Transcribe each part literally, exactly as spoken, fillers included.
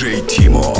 диджей Тимо.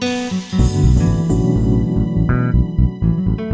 Thank you.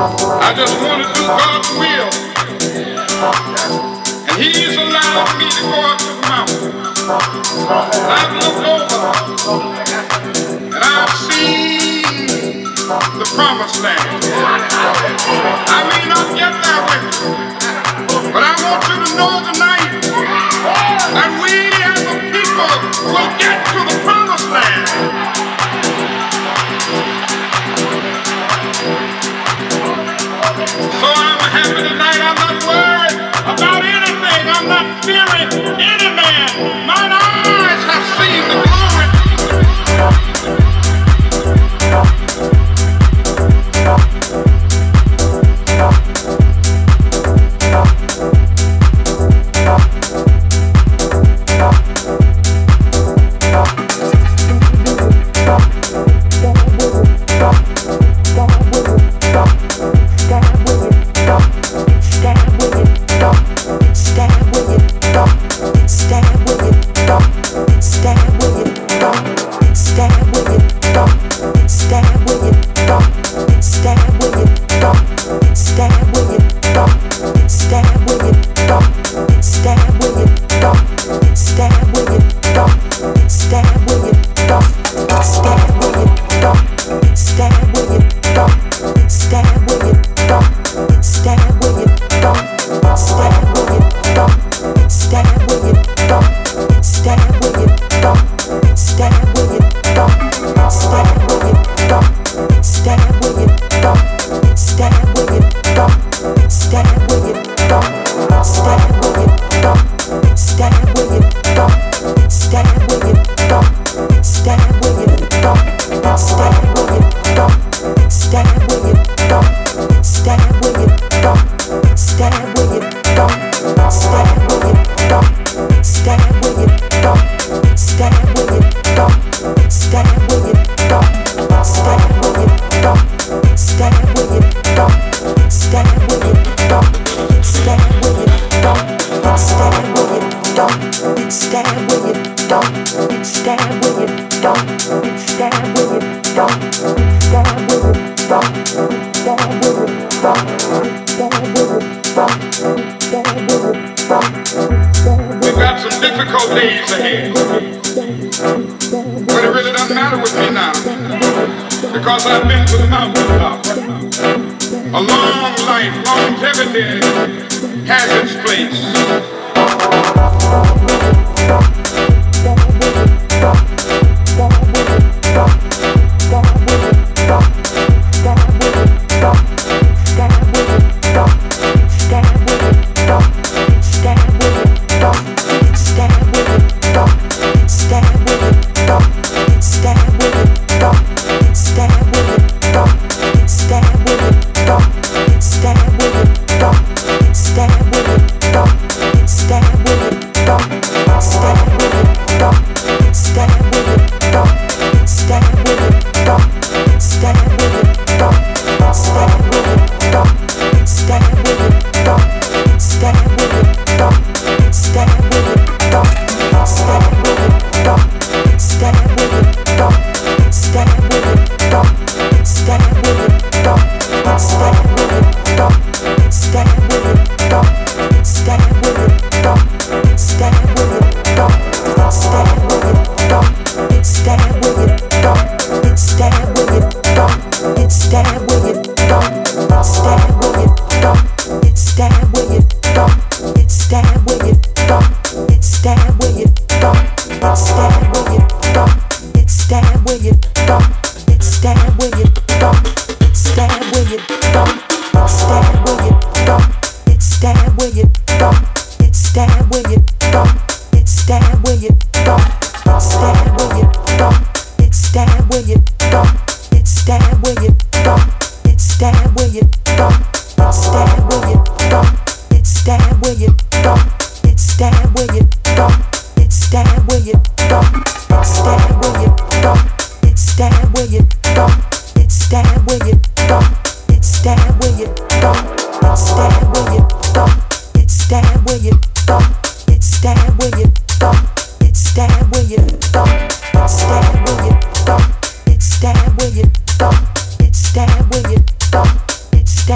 I just want to do God's will. And He's allowed me to go up to the mountain. I've looked over and I've seen the promised land. I may not get there with you, but I want you to know tonight that we as a people will get to the promised land. It's that way it does. It's that way it does. It's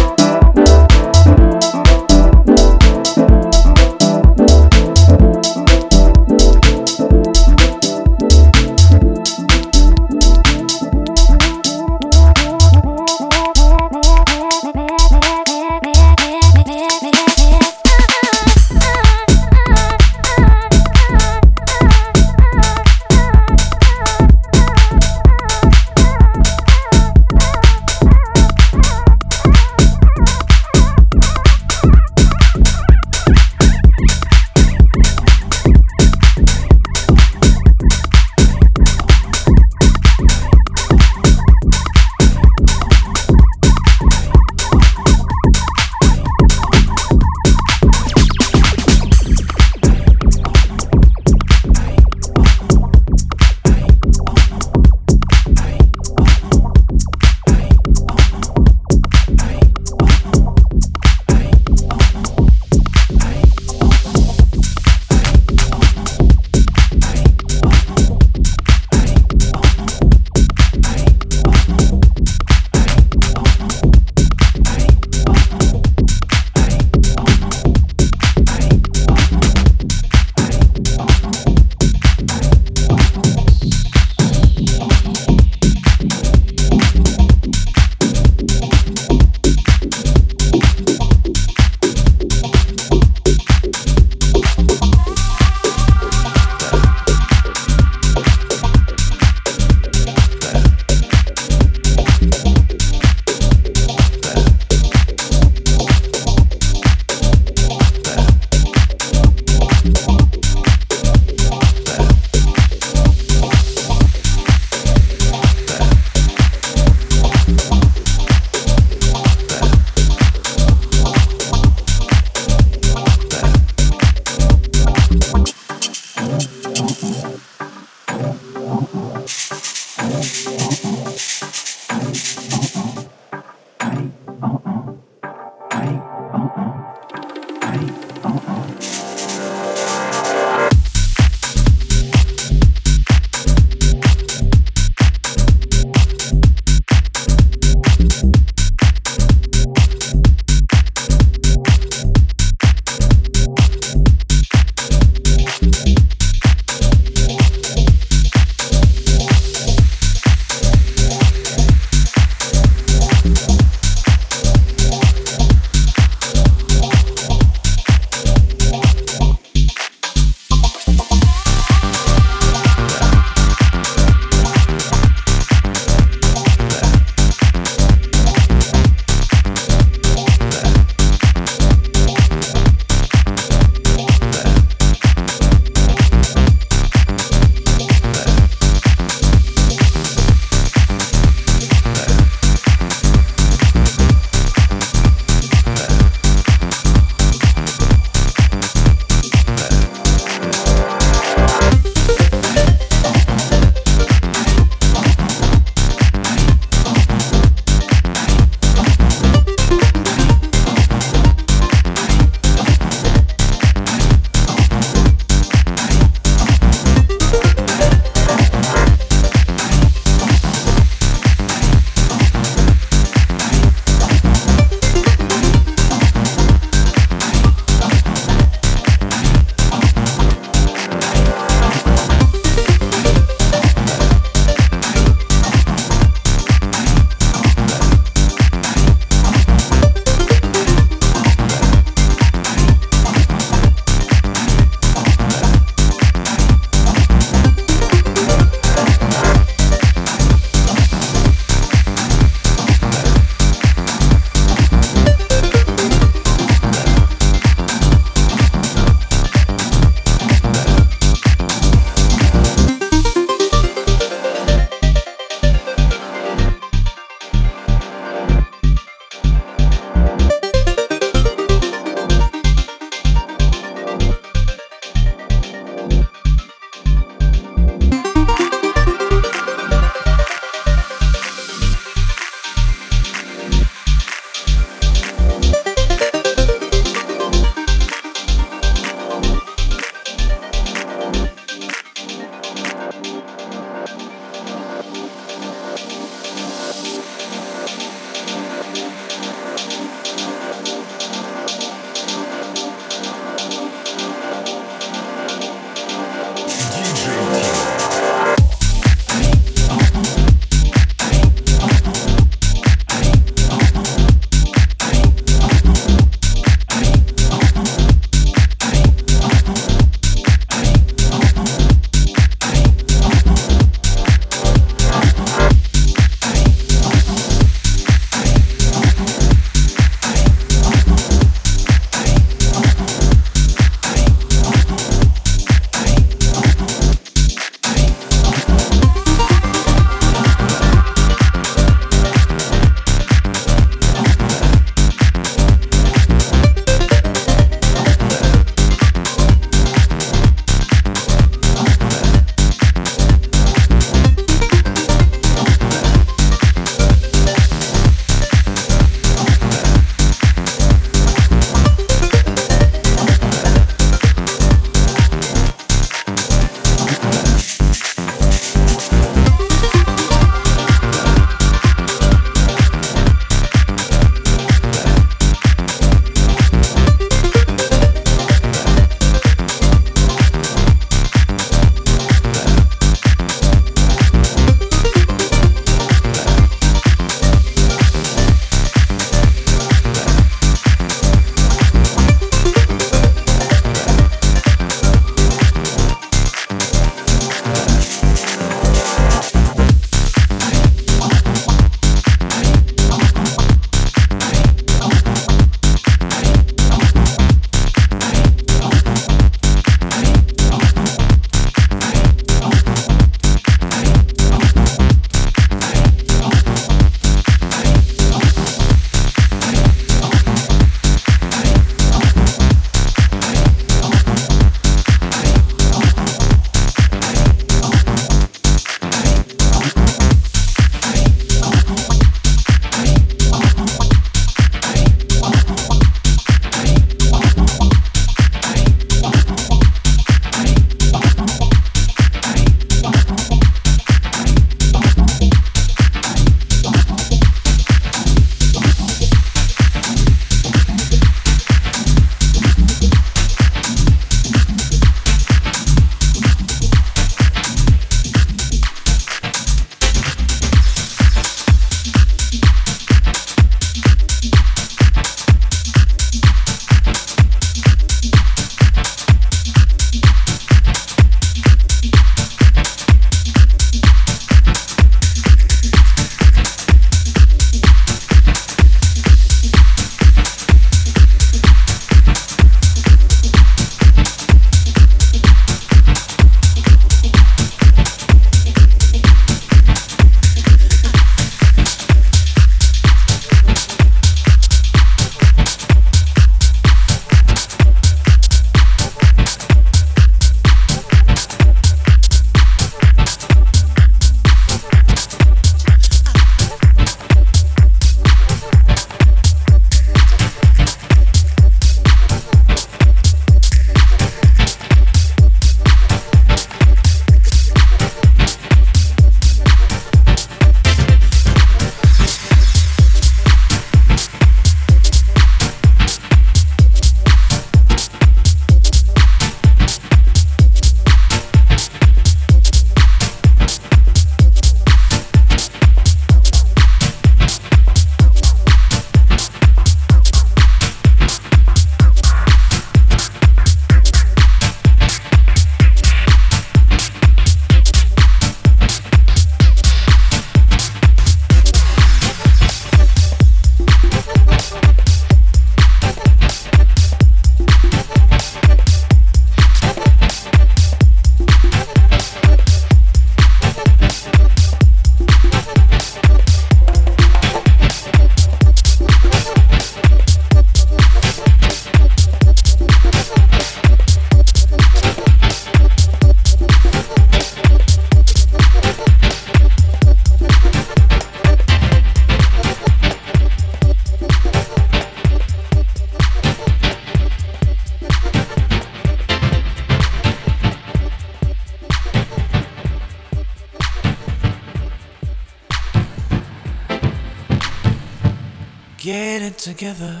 together.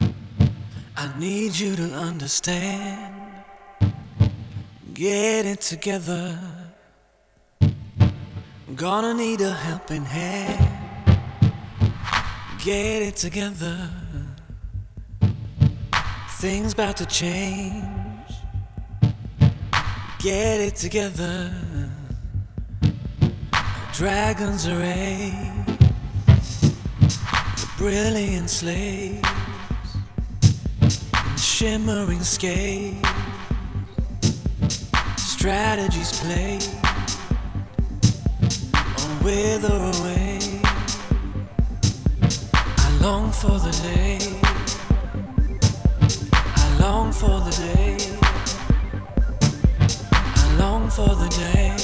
I need you to understand. Get it together. Gonna need a helping hand. Get it together. Things about to change. Get it together. Dragons are raised, brilliant slaves, and shimmering scales. Strategies played on with or away. I long for the day. I long for the day. I long for the day.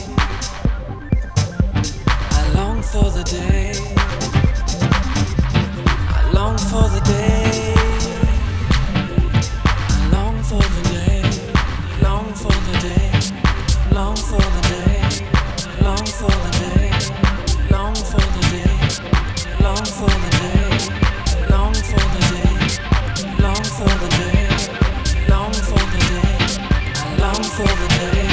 I long for the day. I long for the day. I long for the day. I long for the day. Long for the day, long for the day, long for the day, long for the day, long for the day, long for the day, long for the day, long for the day, long for the day, long for the day, long for the day, long for the day.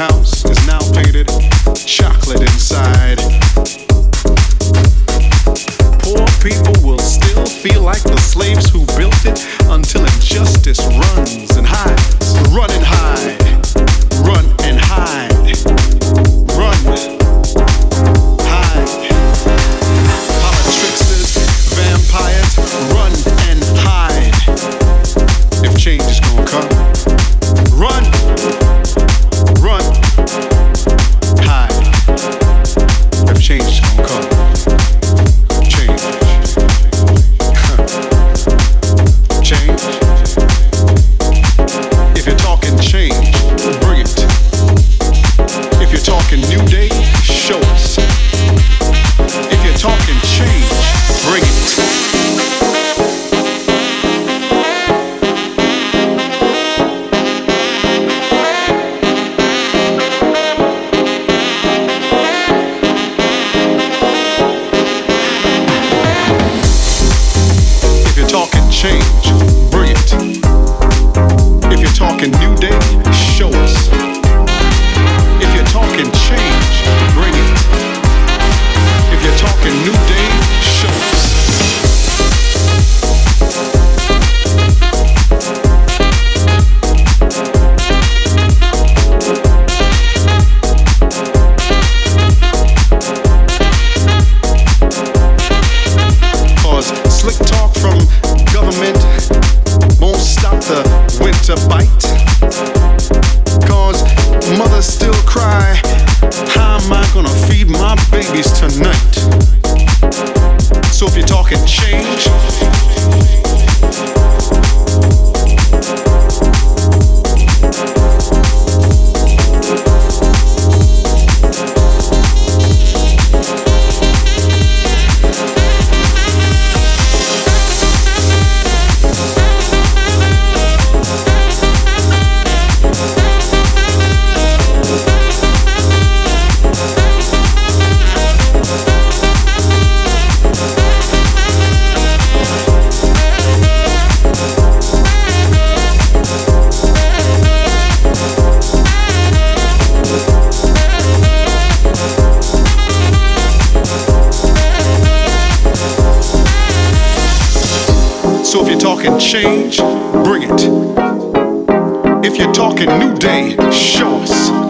house is now painted chocolate inside. Poor people will still feel like the slaves who built it until injustice runs and hides. Run and hide. Run and hide. Run. Hide. Politricksters, vampires, run and hide. If change is gonna come, run. Change, bring it. If you're talking new day, show us.